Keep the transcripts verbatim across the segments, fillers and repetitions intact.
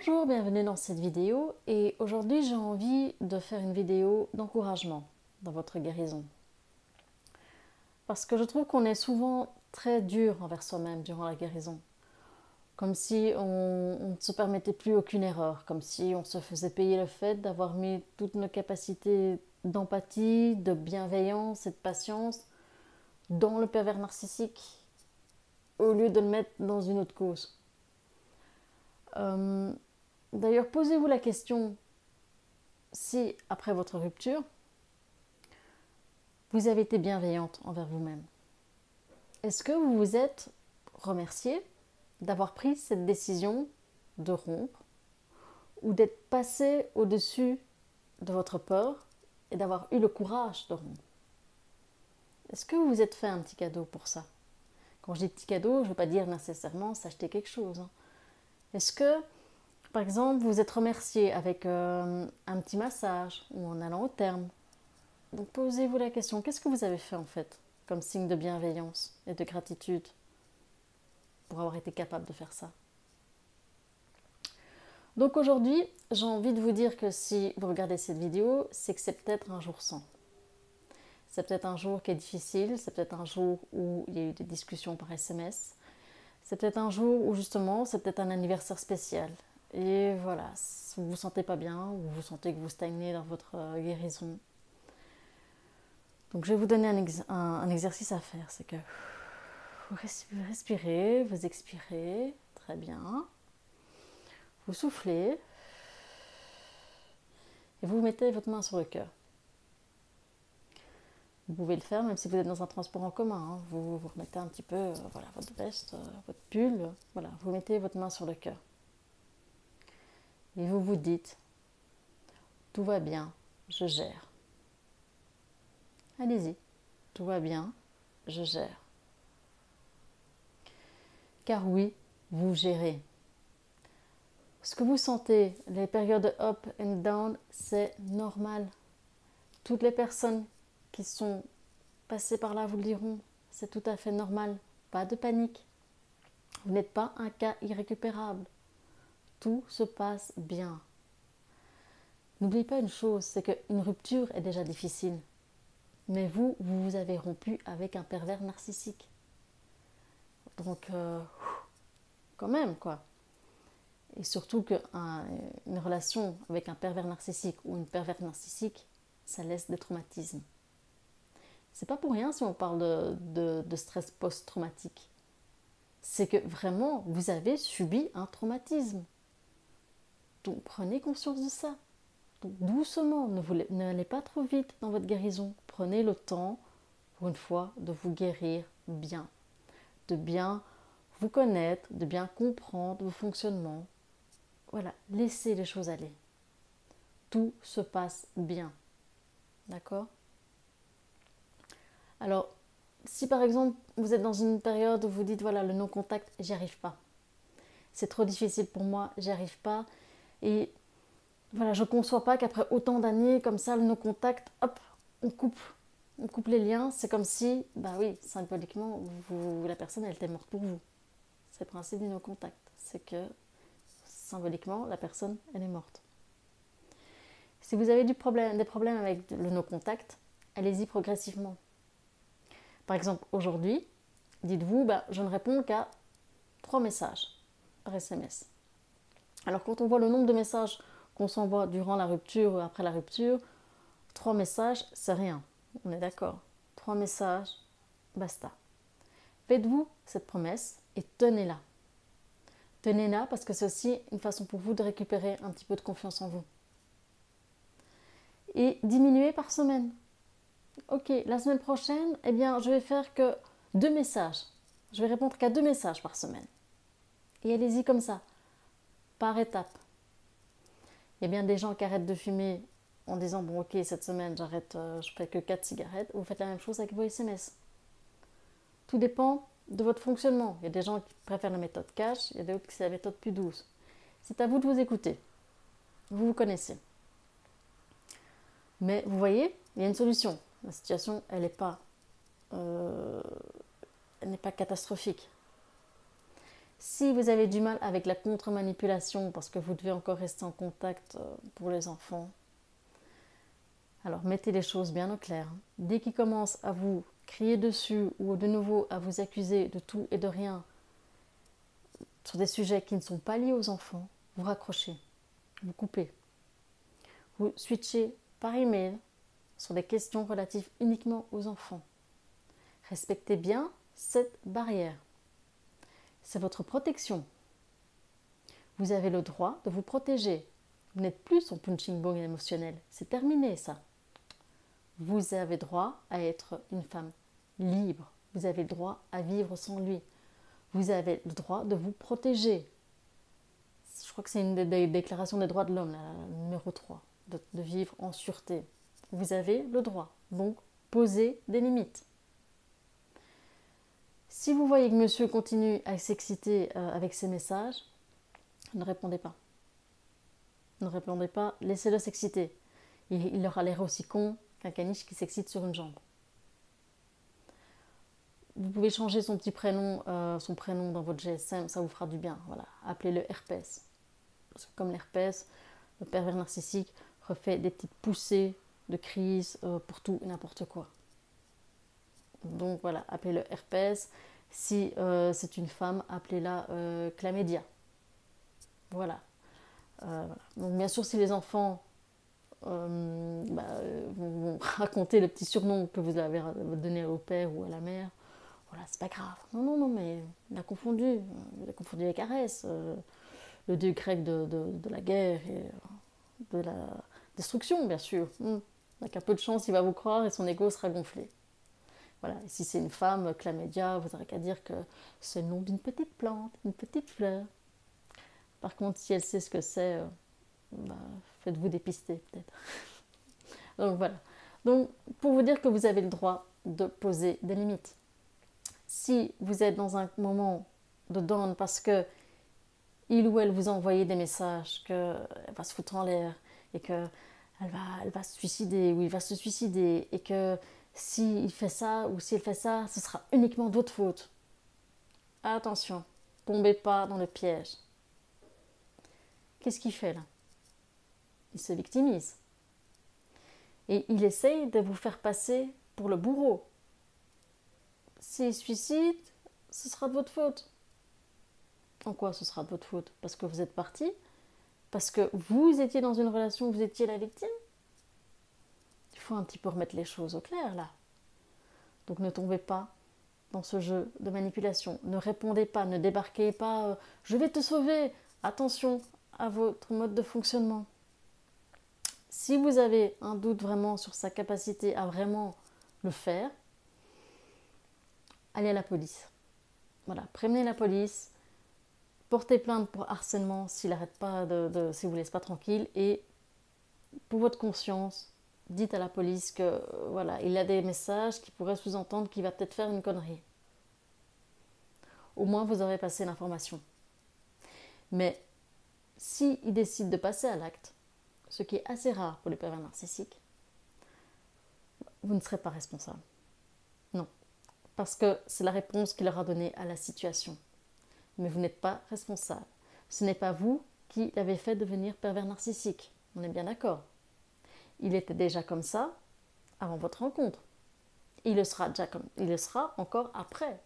Bonjour, bienvenue dans cette vidéo et aujourd'hui j'ai envie de faire une vidéo d'encouragement dans votre guérison. Parce que je trouve qu'on est souvent très dur envers soi-même durant la guérison. Comme si on, on ne se permettait plus aucune erreur, comme si on se faisait payer le fait d'avoir mis toutes nos capacités d'empathie, de bienveillance et de patience dans le pervers narcissique au lieu de le mettre dans une autre cause. Euh, D'ailleurs, posez-vous la question si, après votre rupture, vous avez été bienveillante envers vous-même. Est-ce que vous vous êtes remercié d'avoir pris cette décision de rompre ou d'être passé au-dessus de votre peur et d'avoir eu le courage de rompre? Est-ce que vous vous êtes fait un petit cadeau pour ça? Quand je dis petit cadeau, je ne veux pas dire nécessairement s'acheter quelque chose, hein. Est-ce que, par exemple, vous êtes remercié avec euh, un petit massage ou en allant au terme? Donc posez-vous la question, qu'est-ce que vous avez fait en fait comme signe de bienveillance et de gratitude pour avoir été capable de faire ça? Donc aujourd'hui, j'ai envie de vous dire que si vous regardez cette vidéo, c'est que c'est peut-être un jour sans. C'est peut-être un jour qui est difficile, c'est peut-être un jour où il y a eu des discussions par S M S. C'est peut-être un jour où justement, c'est peut-être un anniversaire spécial. Et voilà, vous vous sentez pas bien, ou vous sentez que vous stagnez dans votre guérison. Donc je vais vous donner un, ex un, un exercice à faire. C'est que vous respirez, vous expirez, très bien. Vous soufflez. Et vous mettez votre main sur le cœur. Vous pouvez le faire même si vous êtes dans un transport en commun, hein. Vous vous remettez un petit peu euh, voilà, votre veste, euh, votre pull, euh, voilà, vous mettez votre main sur le cœur. Et vous vous dites, tout va bien, je gère. Allez-y, tout va bien, je gère. Car oui, vous gérez. Ce que vous sentez, les périodes de up and down, c'est normal. Toutes les personnes qui sont passés par là vous le diront, c'est tout à fait normal, pas de panique, vous n'êtes pas un cas irrécupérable, tout se passe bien. N'oubliez pas une chose, c'est qu'une rupture est déjà difficile, mais vous, vous vous avez rompu avec un pervers narcissique, donc euh, quand même quoi. Et surtout qu'une un, relation avec un pervers narcissique ou une perverse narcissique, ça laisse des traumatismes. C'est pas pour rien si on parle de, de, de stress post-traumatique. C'est que vraiment, vous avez subi un traumatisme. Donc prenez conscience de ça. Donc, doucement, ne, vous, ne allez pas trop vite dans votre guérison. Prenez le temps, pour une fois, de vous guérir bien. De bien vous connaître, de bien comprendre vos fonctionnements. Voilà, laissez les choses aller. Tout se passe bien. D'accord ? Alors, si par exemple, vous êtes dans une période où vous dites, voilà, le non-contact, j'y arrive pas. C'est trop difficile pour moi, j'y arrive pas. Et voilà, je ne conçois pas qu'après autant d'années, comme ça, le non-contact, hop, on coupe. On coupe les liens. C'est comme si, bah oui, symboliquement, vous, la personne, elle était morte pour vous. C'est le principe du non-contact. C'est que, symboliquement, la personne, elle est morte. Si vous avez du problème, des problèmes avec le non-contact, allez-y progressivement. Par exemple, aujourd'hui, dites-vous, bah, je ne réponds qu'à trois messages par S M S. Alors, quand on voit le nombre de messages qu'on s'envoie durant la rupture ou après la rupture, trois messages, c'est rien. On est d'accord. Trois messages, basta. Faites-vous cette promesse et tenez-la. Tenez-la parce que c'est aussi une façon pour vous de récupérer un petit peu de confiance en vous. Et diminuez par semaine. Ok, la semaine prochaine, eh bien, je vais faire que deux messages. Je vais répondre qu'à deux messages par semaine. Et allez-y comme ça, par étapes. Il y a bien des gens qui arrêtent de fumer en disant, bon, ok, cette semaine, j'arrête, euh, je fais que quatre cigarettes. Vous faites la même chose avec vos S M S. Tout dépend de votre fonctionnement. Il y a des gens qui préfèrent la méthode cash, il y a d'autres qui c'est la méthode plus douce. C'est à vous de vous écouter. Vous vous connaissez. Mais vous voyez, il y a une solution. La situation, elle n'est pas, euh, pas catastrophique. Si vous avez du mal avec la contre-manipulation, parce que vous devez encore rester en contact pour les enfants, alors mettez les choses bien au clair. Dès qu'ils commencent à vous crier dessus ou de nouveau à vous accuser de tout et de rien sur des sujets qui ne sont pas liés aux enfants, vous raccrochez, vous coupez. Vous switchez par email sur des questions relatives uniquement aux enfants. Respectez bien cette barrière. C'est votre protection. Vous avez le droit de vous protéger. Vous n'êtes plus son punching ball émotionnel. C'est terminé, ça. Vous avez droit à être une femme libre. Vous avez le droit à vivre sans lui. Vous avez le droit de vous protéger. Je crois que c'est une des, des déclarations des droits de l'homme, la numéro trois, de, de vivre en sûreté. Vous avez le droit. Donc, posez des limites. Si vous voyez que monsieur continue à s'exciter euh, avec ses messages, ne répondez pas. Ne répondez pas, laissez-le s'exciter. Il, il leur a l'air aussi con qu'un caniche qui s'excite sur une jambe. Vous pouvez changer son petit prénom, euh, son prénom dans votre G S M, ça vous fera du bien. Voilà. Appelez-le herpès. Parce que comme l'herpès, le pervers narcissique refait des petites poussées de crise euh, pour tout et n'importe quoi. Donc voilà, appelez-le herpès. Si euh, c'est une femme, appelez-la euh, chlamydia. Voilà. Euh, voilà. Donc bien sûr, si les enfants euh, bah, vont raconter le petit surnom que vous avez donné au père ou à la mère, voilà, c'est pas grave. Non, non, non, mais il l'a confondu. Il a confondu les caresses, euh, le dieu grec de, de, de la guerre et de la destruction, bien sûr. Hum. Avec un peu de chance, il va vous croire et son ego sera gonflé. Voilà, et si c'est une femme, chlamydia, vous n'aurez qu'à dire que c'est le nom d'une petite plante, une petite fleur. Par contre, si elle sait ce que c'est, euh, bah, faites-vous dépister peut-être. Donc voilà. Donc, pour vous dire que vous avez le droit de poser des limites. Si vous êtes dans un moment de down parce que il ou elle vous a envoyé des messages, qu'elle va se foutre en l'air et qu'elle va, elle va se suicider ou il va se suicider et que... si il fait ça ou si elle fait ça, ce sera uniquement votre faute. Attention, tombez pas dans le piège. Qu'est-ce qu'il fait là? Il se victimise. Et il essaye de vous faire passer pour le bourreau. S'il suicide, ce sera de votre faute. En quoi ce sera de votre faute? Parce que vous êtes parti? Parce que vous étiez dans une relation où vous étiez la victime? Il faut un petit peu remettre les choses au clair, là. Donc ne tombez pas dans ce jeu de manipulation. Ne répondez pas, ne débarquez pas euh, « je vais te sauver ». Attention à votre mode de fonctionnement. Si vous avez un doute vraiment sur sa capacité à vraiment le faire, allez à la police. Voilà, prévenez la police, portez plainte pour harcèlement s'il n'arrête pas de, de, si vous ne laissez pas tranquille et pour votre conscience, dites à la police que euh, voilà, il a des messages qui pourraient sous-entendre qu'il va peut-être faire une connerie. Au moins, vous aurez passé l'information. Mais s'il décide de passer à l'acte, ce qui est assez rare pour les pervers narcissiques, vous ne serez pas responsable. Non. Parce que c'est la réponse qu'il leur a donnée à la situation. Mais vous n'êtes pas responsable. Ce n'est pas vous qui l'avez fait devenir pervers narcissique. On est bien d'accord. Il était déjà comme ça avant votre rencontre. Il le sera déjà comme... il le sera encore après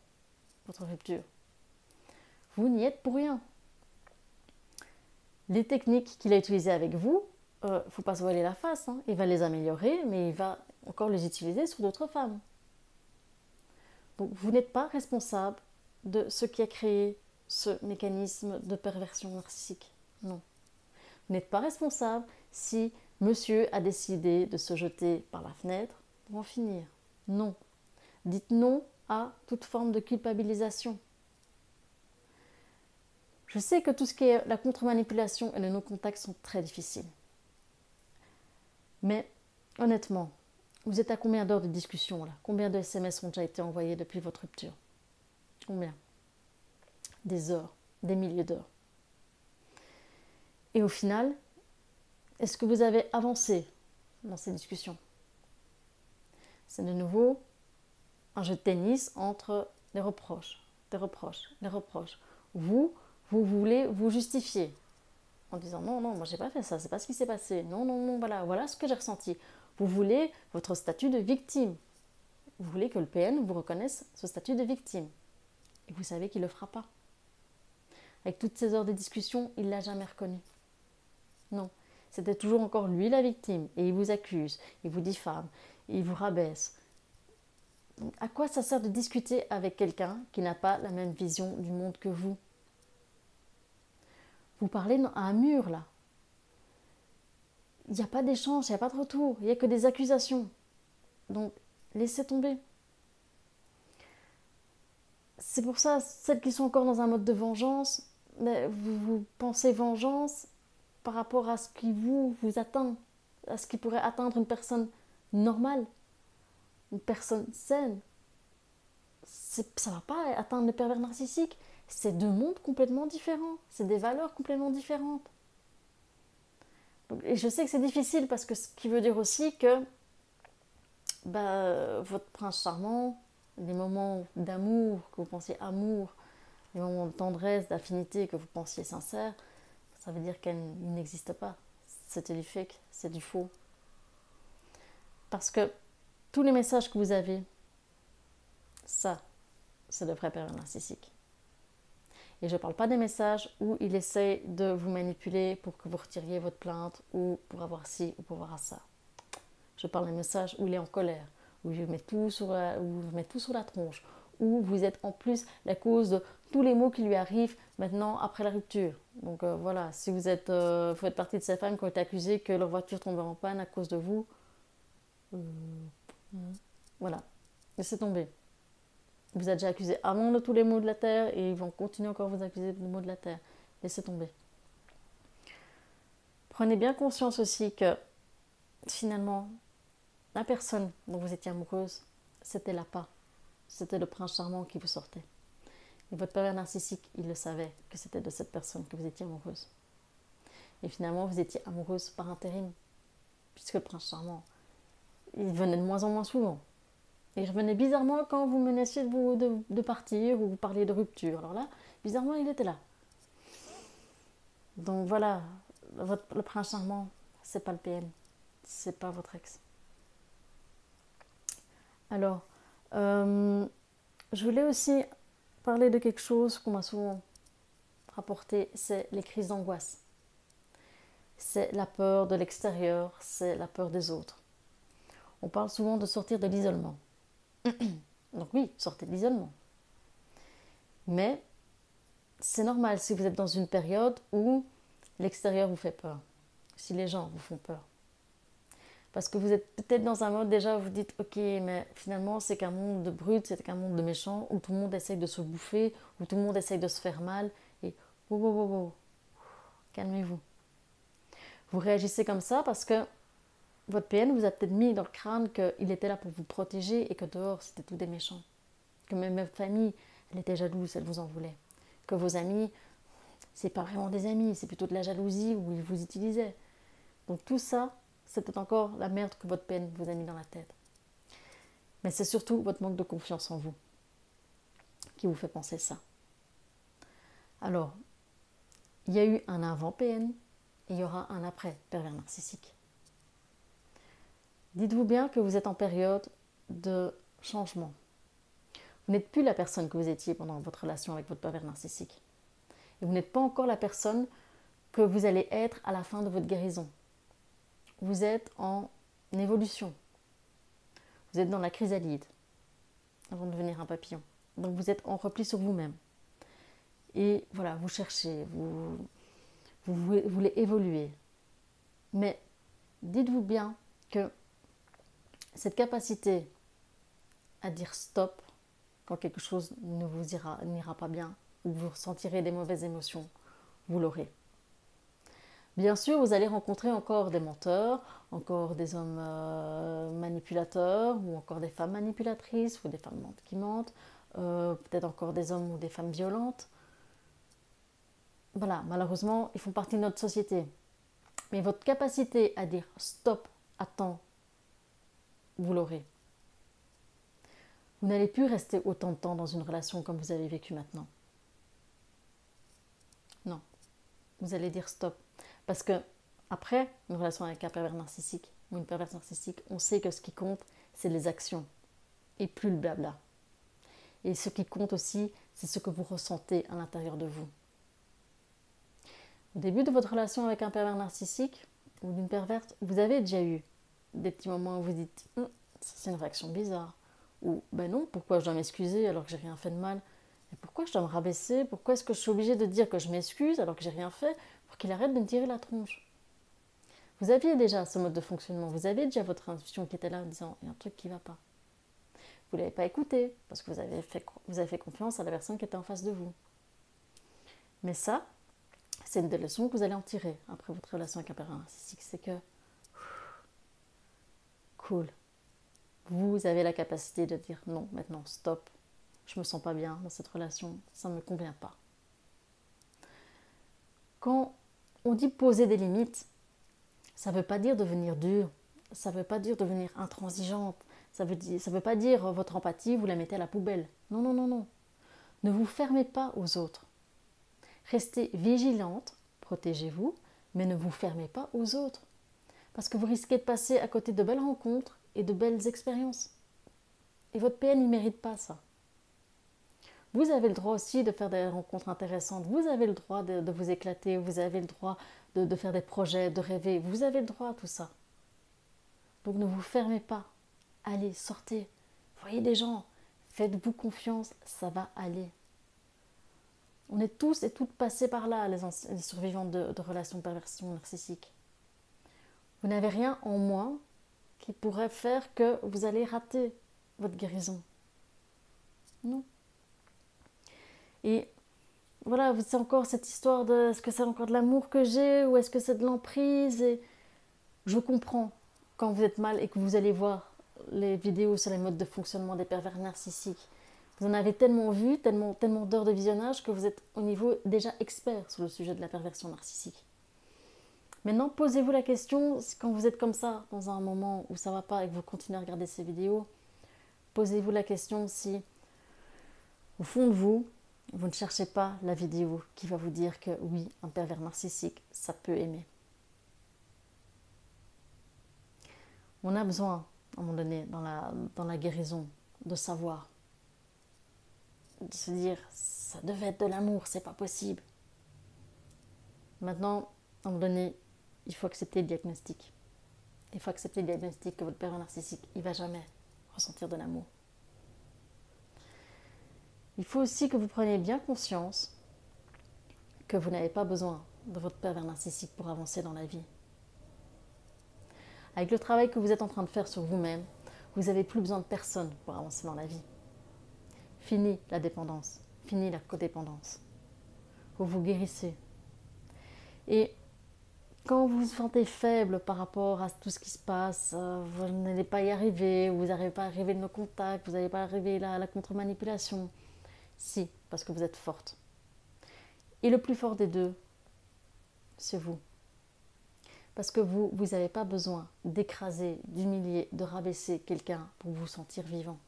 votre rupture. Vous n'y êtes pour rien. Les techniques qu'il a utilisées avec vous, il euh, ne faut pas se voiler la face. Hein. Il va les améliorer, mais il va encore les utiliser sur d'autres femmes. Donc vous n'êtes pas responsable de ce qui a créé ce mécanisme de perversion narcissique. Non. Vous n'êtes pas responsable si... monsieur a décidé de se jeter par la fenêtre pour en finir. Non. Dites non à toute forme de culpabilisation. Je sais que tout ce qui est la contre-manipulation et le non-contact sont très difficiles. Mais honnêtement, vous êtes à combien d'heures de discussion là? Combien de S M S ont déjà été envoyés depuis votre rupture? Combien? Des heures, des milliers d'heures. Et au final... est-ce que vous avez avancé dans ces discussions? C'est de nouveau un jeu de tennis entre des reproches, des reproches, des reproches. vous, vous voulez vous justifier en disant non, non, moi j'ai pas fait ça, c'est pas ce qui s'est passé, non, non, non, voilà, voilà ce que j'ai ressenti. Vous voulez votre statut de victime. Vous voulez que le P N vous reconnaisse ce statut de victime. Et vous savez qu'il ne le fera pas. Avec toutes ces heures de discussion, il ne l'a jamais reconnu. Non, c'était toujours encore lui la victime. Et il vous accuse, il vous diffame, il vous rabaisse. Donc, à quoi ça sert de discuter avec quelqu'un qui n'a pas la même vision du monde que vous? Vous parlez à un mur, là. Il n'y a pas d'échange, il n'y a pas de retour, il n'y a que des accusations. Donc, laissez tomber. C'est pour ça, celles qui sont encore dans un mode de vengeance, mais vous, vous pensez vengeance par rapport à ce qui vous, vous atteint, à ce qui pourrait atteindre une personne normale, une personne saine. Ça ne va pas atteindre le pervers narcissique. C'est deux mondes complètement différents. C'est des valeurs complètement différentes. Et je sais que c'est difficile parce que ce qui veut dire aussi que bah, votre prince charmant, les moments d'amour que vous pensiez amour, les moments de tendresse, d'affinité que vous pensiez sincère, ça veut dire qu'elle n'existe pas. C'est du fake, c'est du faux. Parce que tous les messages que vous avez, ça, c'est le vrai pervers narcissique. Et je ne parle pas des messages où il essaie de vous manipuler pour que vous retiriez votre plainte ou pour avoir ci ou pour avoir ça. Je parle des messages où il est en colère, où il vous met tout sur la, où il vous met tout sur la tronche, où vous êtes en plus la cause de tous les maux qui lui arrivent maintenant après la rupture. Donc euh, voilà, si vous êtes, euh, vous faites partie de ces femmes qui ont été accusées que leur voiture tombe en panne à cause de vous, euh, voilà, laissez tomber. Vous êtes déjà accusé avant de tous les maux de la terre et ils vont continuer encore à vous accuser des maux de la terre. Laissez tomber. Prenez bien conscience aussi que finalement, la personne dont vous étiez amoureuse, c'était l'appât. C'était le prince charmant qui vous sortait. Et votre pervers narcissique, il le savait que c'était de cette personne que vous étiez amoureuse. Et finalement, vous étiez amoureuse par intérim. Puisque le prince charmant, il venait de moins en moins souvent. Et il revenait bizarrement quand vous menaciez de, vous, de, de partir ou vous parliez de rupture. Alors là, bizarrement, il était là. Donc voilà, votre, le prince charmant, c'est pas le P N, c'est pas votre ex. Alors, euh, je voulais aussi parler de quelque chose qu'on m'a souvent rapporté, c'est les crises d'angoisse. C'est la peur de l'extérieur, c'est la peur des autres. On parle souvent de sortir de l'isolement. Donc oui, sortez de l'isolement. Mais c'est normal si vous êtes dans une période où l'extérieur vous fait peur, si les gens vous font peur. Parce que vous êtes peut-être dans un mode déjà où vous dites « Ok, mais finalement c'est qu'un monde de brutes, c'est qu'un monde de méchants où tout le monde essaye de se bouffer, où tout le monde essaye de se faire mal. » Et oh, oh, oh, oh, calmez-vous. Vous réagissez comme ça parce que votre P N vous a peut-être mis dans le crâne qu'il était là pour vous protéger et que dehors, c'était tous des méchants. Que même votre famille, elle était jalouse, elle vous en voulait. Que vos amis, c'est pas vraiment des amis, c'est plutôt de la jalousie où ils vous utilisaient. Donc tout ça, c'était encore la merde que votre P N vous a mis dans la tête. Mais c'est surtout votre manque de confiance en vous qui vous fait penser ça. Alors, il y a eu un avant P N et il y aura un après pervers narcissique. Dites-vous bien que vous êtes en période de changement. Vous n'êtes plus la personne que vous étiez pendant votre relation avec votre pervers narcissique. Et vous n'êtes pas encore la personne que vous allez être à la fin de votre guérison. Vous êtes en évolution. Vous êtes dans la chrysalide avant de devenir un papillon. Donc vous êtes en repli sur vous-même. Et voilà, vous cherchez, vous, vous, vous voulez évoluer. Mais dites-vous bien que cette capacité à dire stop quand quelque chose ne vous ira, n'ira pas bien, ou vous ressentirez des mauvaises émotions, vous l'aurez. Bien sûr, vous allez rencontrer encore des menteurs, encore des hommes euh, manipulateurs, ou encore des femmes manipulatrices, ou des femmes mentent qui mentent, euh, peut-être encore des hommes ou des femmes violentes. Voilà, malheureusement, ils font partie de notre société. Mais votre capacité à dire stop, attends, vous l'aurez. Vous n'allez plus rester autant de temps dans une relation comme vous avez vécu maintenant. vous allez dire stop. Parce que après, une relation avec un pervers narcissique ou une perverse narcissique, on sait que ce qui compte, c'est les actions et plus le blabla. Et ce qui compte aussi, c'est ce que vous ressentez à l'intérieur de vous. Au début de votre relation avec un pervers narcissique ou d'une perverse, vous avez déjà eu des petits moments où vous dites hm, « c'est une réaction bizarre » ou « ben non, pourquoi je dois m'excuser alors que j'ai rien fait de mal ?» Et pourquoi je dois me rabaisser? Pourquoi est-ce que je suis obligée de dire que je m'excuse alors que j'ai rien fait pour qu'il arrête de me tirer la tronche? Vous aviez déjà ce mode de fonctionnement, vous aviez déjà votre intuition qui était là en disant « il y a un truc qui ne va pas ». Vous ne l'avez pas écouté parce que vous avez, fait, vous avez fait confiance à la personne qui était en face de vous. Mais ça, c'est une des leçons que vous allez en tirer après votre relation avec un pervers narcissique. C'est que, cool, vous avez la capacité de dire « non, maintenant, stop ». Je me sens pas bien dans cette relation, ça ne me convient pas. Quand on dit poser des limites, ça ne veut pas dire devenir dur, ça ne veut pas dire devenir intransigeante, ça veut dire, ça veut pas dire votre empathie, vous la mettez à la poubelle. Non, non, non, non. Ne vous fermez pas aux autres. Restez vigilante, protégez-vous, mais ne vous fermez pas aux autres. Parce que vous risquez de passer à côté de belles rencontres et de belles expériences. Et votre P N ne mérite pas ça. Vous avez le droit aussi de faire des rencontres intéressantes, vous avez le droit de, de vous éclater, vous avez le droit de, de faire des projets, de rêver, vous avez le droit à tout ça. Donc ne vous fermez pas, allez, sortez, voyez des gens, faites-vous confiance, ça va aller. On est tous et toutes passés par là, les, les survivantes de, de relations de perversion narcissique. Vous n'avez rien en moins qui pourrait faire que vous allez rater votre guérison. Non. Et voilà, c'est encore cette histoire de est-ce que c'est encore de l'amour que j'ai ou est-ce que c'est de l'emprise? Et je comprends quand vous êtes mal et que vous allez voir les vidéos sur les modes de fonctionnement des pervers narcissiques. Vous en avez tellement vu, tellement, tellement d'heures de visionnage que vous êtes au niveau déjà expert sur le sujet de la perversion narcissique. Maintenant, posez-vous la question, quand vous êtes comme ça, dans un moment où ça ne va pas et que vous continuez à regarder ces vidéos, posez-vous la question si, au fond de vous, vous ne cherchez pas la vidéo qui va vous dire que oui, un pervers narcissique, ça peut aimer. On a besoin, à un moment donné, dans la, dans la guérison, de savoir, de se dire, ça devait être de l'amour, c'est pas possible. Maintenant, à un moment donné, il faut accepter le diagnostic. Il faut accepter le diagnostic que votre pervers narcissique, il ne va jamais ressentir de l'amour. Il faut aussi que vous preniez bien conscience que vous n'avez pas besoin de votre pervers narcissique pour avancer dans la vie. Avec le travail que vous êtes en train de faire sur vous-même, vous n'avez plus besoin de personne pour avancer dans la vie. Fini la dépendance, fini la codépendance. Vous vous guérissez. Et quand vous vous sentez faible par rapport à tout ce qui se passe, vous n'allez pas y arriver, vous n'arrivez pas à arriver le contact, vous n'allez pas à arriver à la contre-manipulation. Si, parce que vous êtes forte. Et le plus fort des deux, c'est vous. Parce que vous, vous n'avez pas besoin d'écraser, d'humilier, de rabaisser quelqu'un pour vous sentir vivant.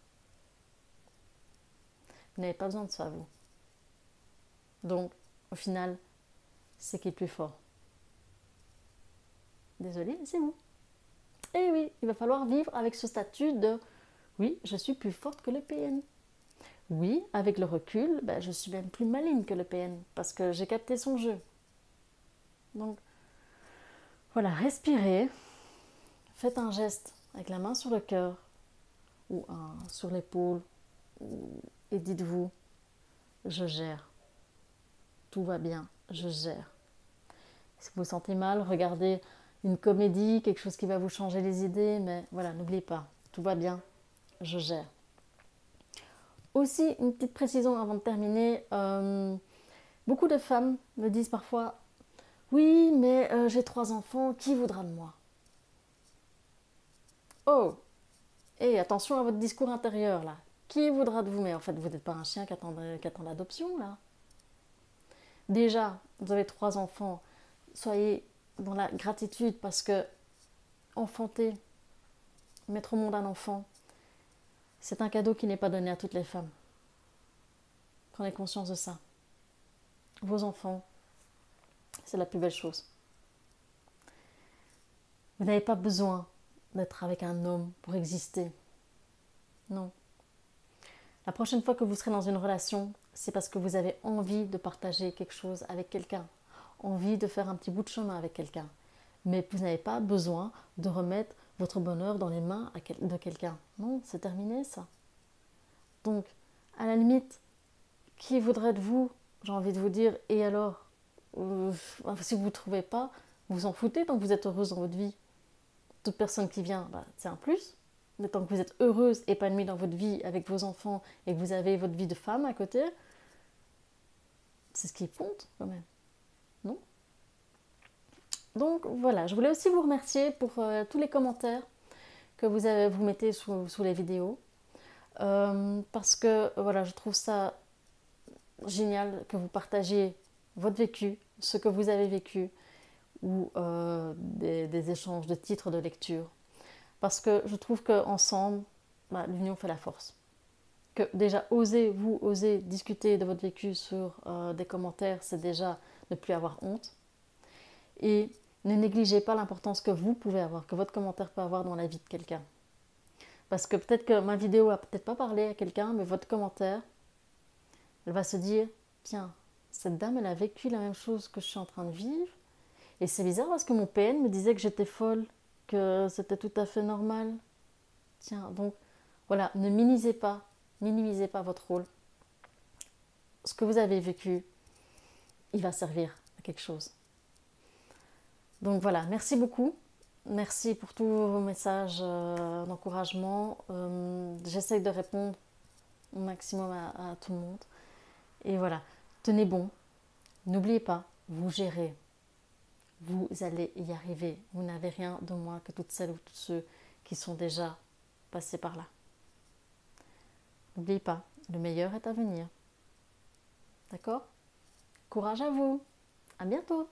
Vous n'avez pas besoin de ça, vous. Donc, au final, c'est qui est plus fort? Désolée, c'est vous. Et oui, il va falloir vivre avec ce statut de « oui, je suis plus forte que le P N ». Oui, avec le recul, ben, je suis même plus maligne que le P N parce que j'ai capté son jeu. Donc, voilà, respirez, faites un geste avec la main sur le cœur ou un, sur l'épaule et dites-vous « je gère, tout va bien, je gère ». Si vous vous sentez mal, regardez une comédie, quelque chose qui va vous changer les idées, mais voilà, n'oubliez pas, tout va bien, je gère. Aussi, une petite précision avant de terminer, euh, beaucoup de femmes me disent parfois « oui, mais euh, j'ai trois enfants, qui voudra de moi ?» Oh, et attention à votre discours intérieur là, qui voudra de vous? Mais en fait, vous n'êtes pas un chien qui attend, qui attend l'adoption là. Déjà, vous avez trois enfants, soyez dans la gratitude parce que enfanter, mettre au monde un enfant, c'est un cadeau qui n'est pas donné à toutes les femmes. Prenez conscience de ça. Vos enfants, c'est la plus belle chose. Vous n'avez pas besoin d'être avec un homme pour exister. Non. La prochaine fois que vous serez dans une relation, c'est parce que vous avez envie de partager quelque chose avec quelqu'un, envie de faire un petit bout de chemin avec quelqu'un. Mais vous n'avez pas besoin de remettre votre bonheur dans les mains de quelqu'un. Non, c'est terminé ça. Donc, à la limite, qui voudrait de vous? J'ai envie de vous dire, et alors euh, si vous ne vous trouvez pas, vous vous en foutez tant que vous êtes heureuse dans votre vie. Toute personne qui vient, bah, c'est un plus. Mais tant que vous êtes heureuse, épanouie dans votre vie, avec vos enfants, et que vous avez votre vie de femme à côté, c'est ce qui compte quand même, non? Donc voilà, je voulais aussi vous remercier pour euh, tous les commentaires que vous, avez, vous mettez sous, sous les vidéos. Euh, parce que voilà, je trouve ça génial que vous partagiez votre vécu, ce que vous avez vécu, ou euh, des, des échanges de titres de lecture. Parce que je trouve qu'ensemble, bah, l'union fait la force. Que déjà, oser, vous, oser discuter de votre vécu sur euh, des commentaires, c'est déjà ne plus avoir honte. Et ne négligez pas l'importance que vous pouvez avoir, que votre commentaire peut avoir dans la vie de quelqu'un. Parce que peut-être que ma vidéo n'a peut-être pas parlé à quelqu'un, mais votre commentaire, elle va se dire, tiens, cette dame, elle a vécu la même chose que je suis en train de vivre. Et c'est bizarre parce que mon P N me disait que j'étais folle, que c'était tout à fait normal. Tiens, donc, voilà, ne minimisez pas, minimisez pas votre rôle. Ce que vous avez vécu, il va servir à quelque chose. Donc voilà, merci beaucoup. Merci pour tous vos messages euh, d'encouragement. Euh, J'essaie de répondre au maximum à, à tout le monde. Et voilà, tenez bon. N'oubliez pas, vous gérez. Vous allez y arriver. Vous n'avez rien de moins que toutes celles ou tous ceux qui sont déjà passés par là. N'oubliez pas, le meilleur est à venir. D'accord? Courage à vous. À bientôt.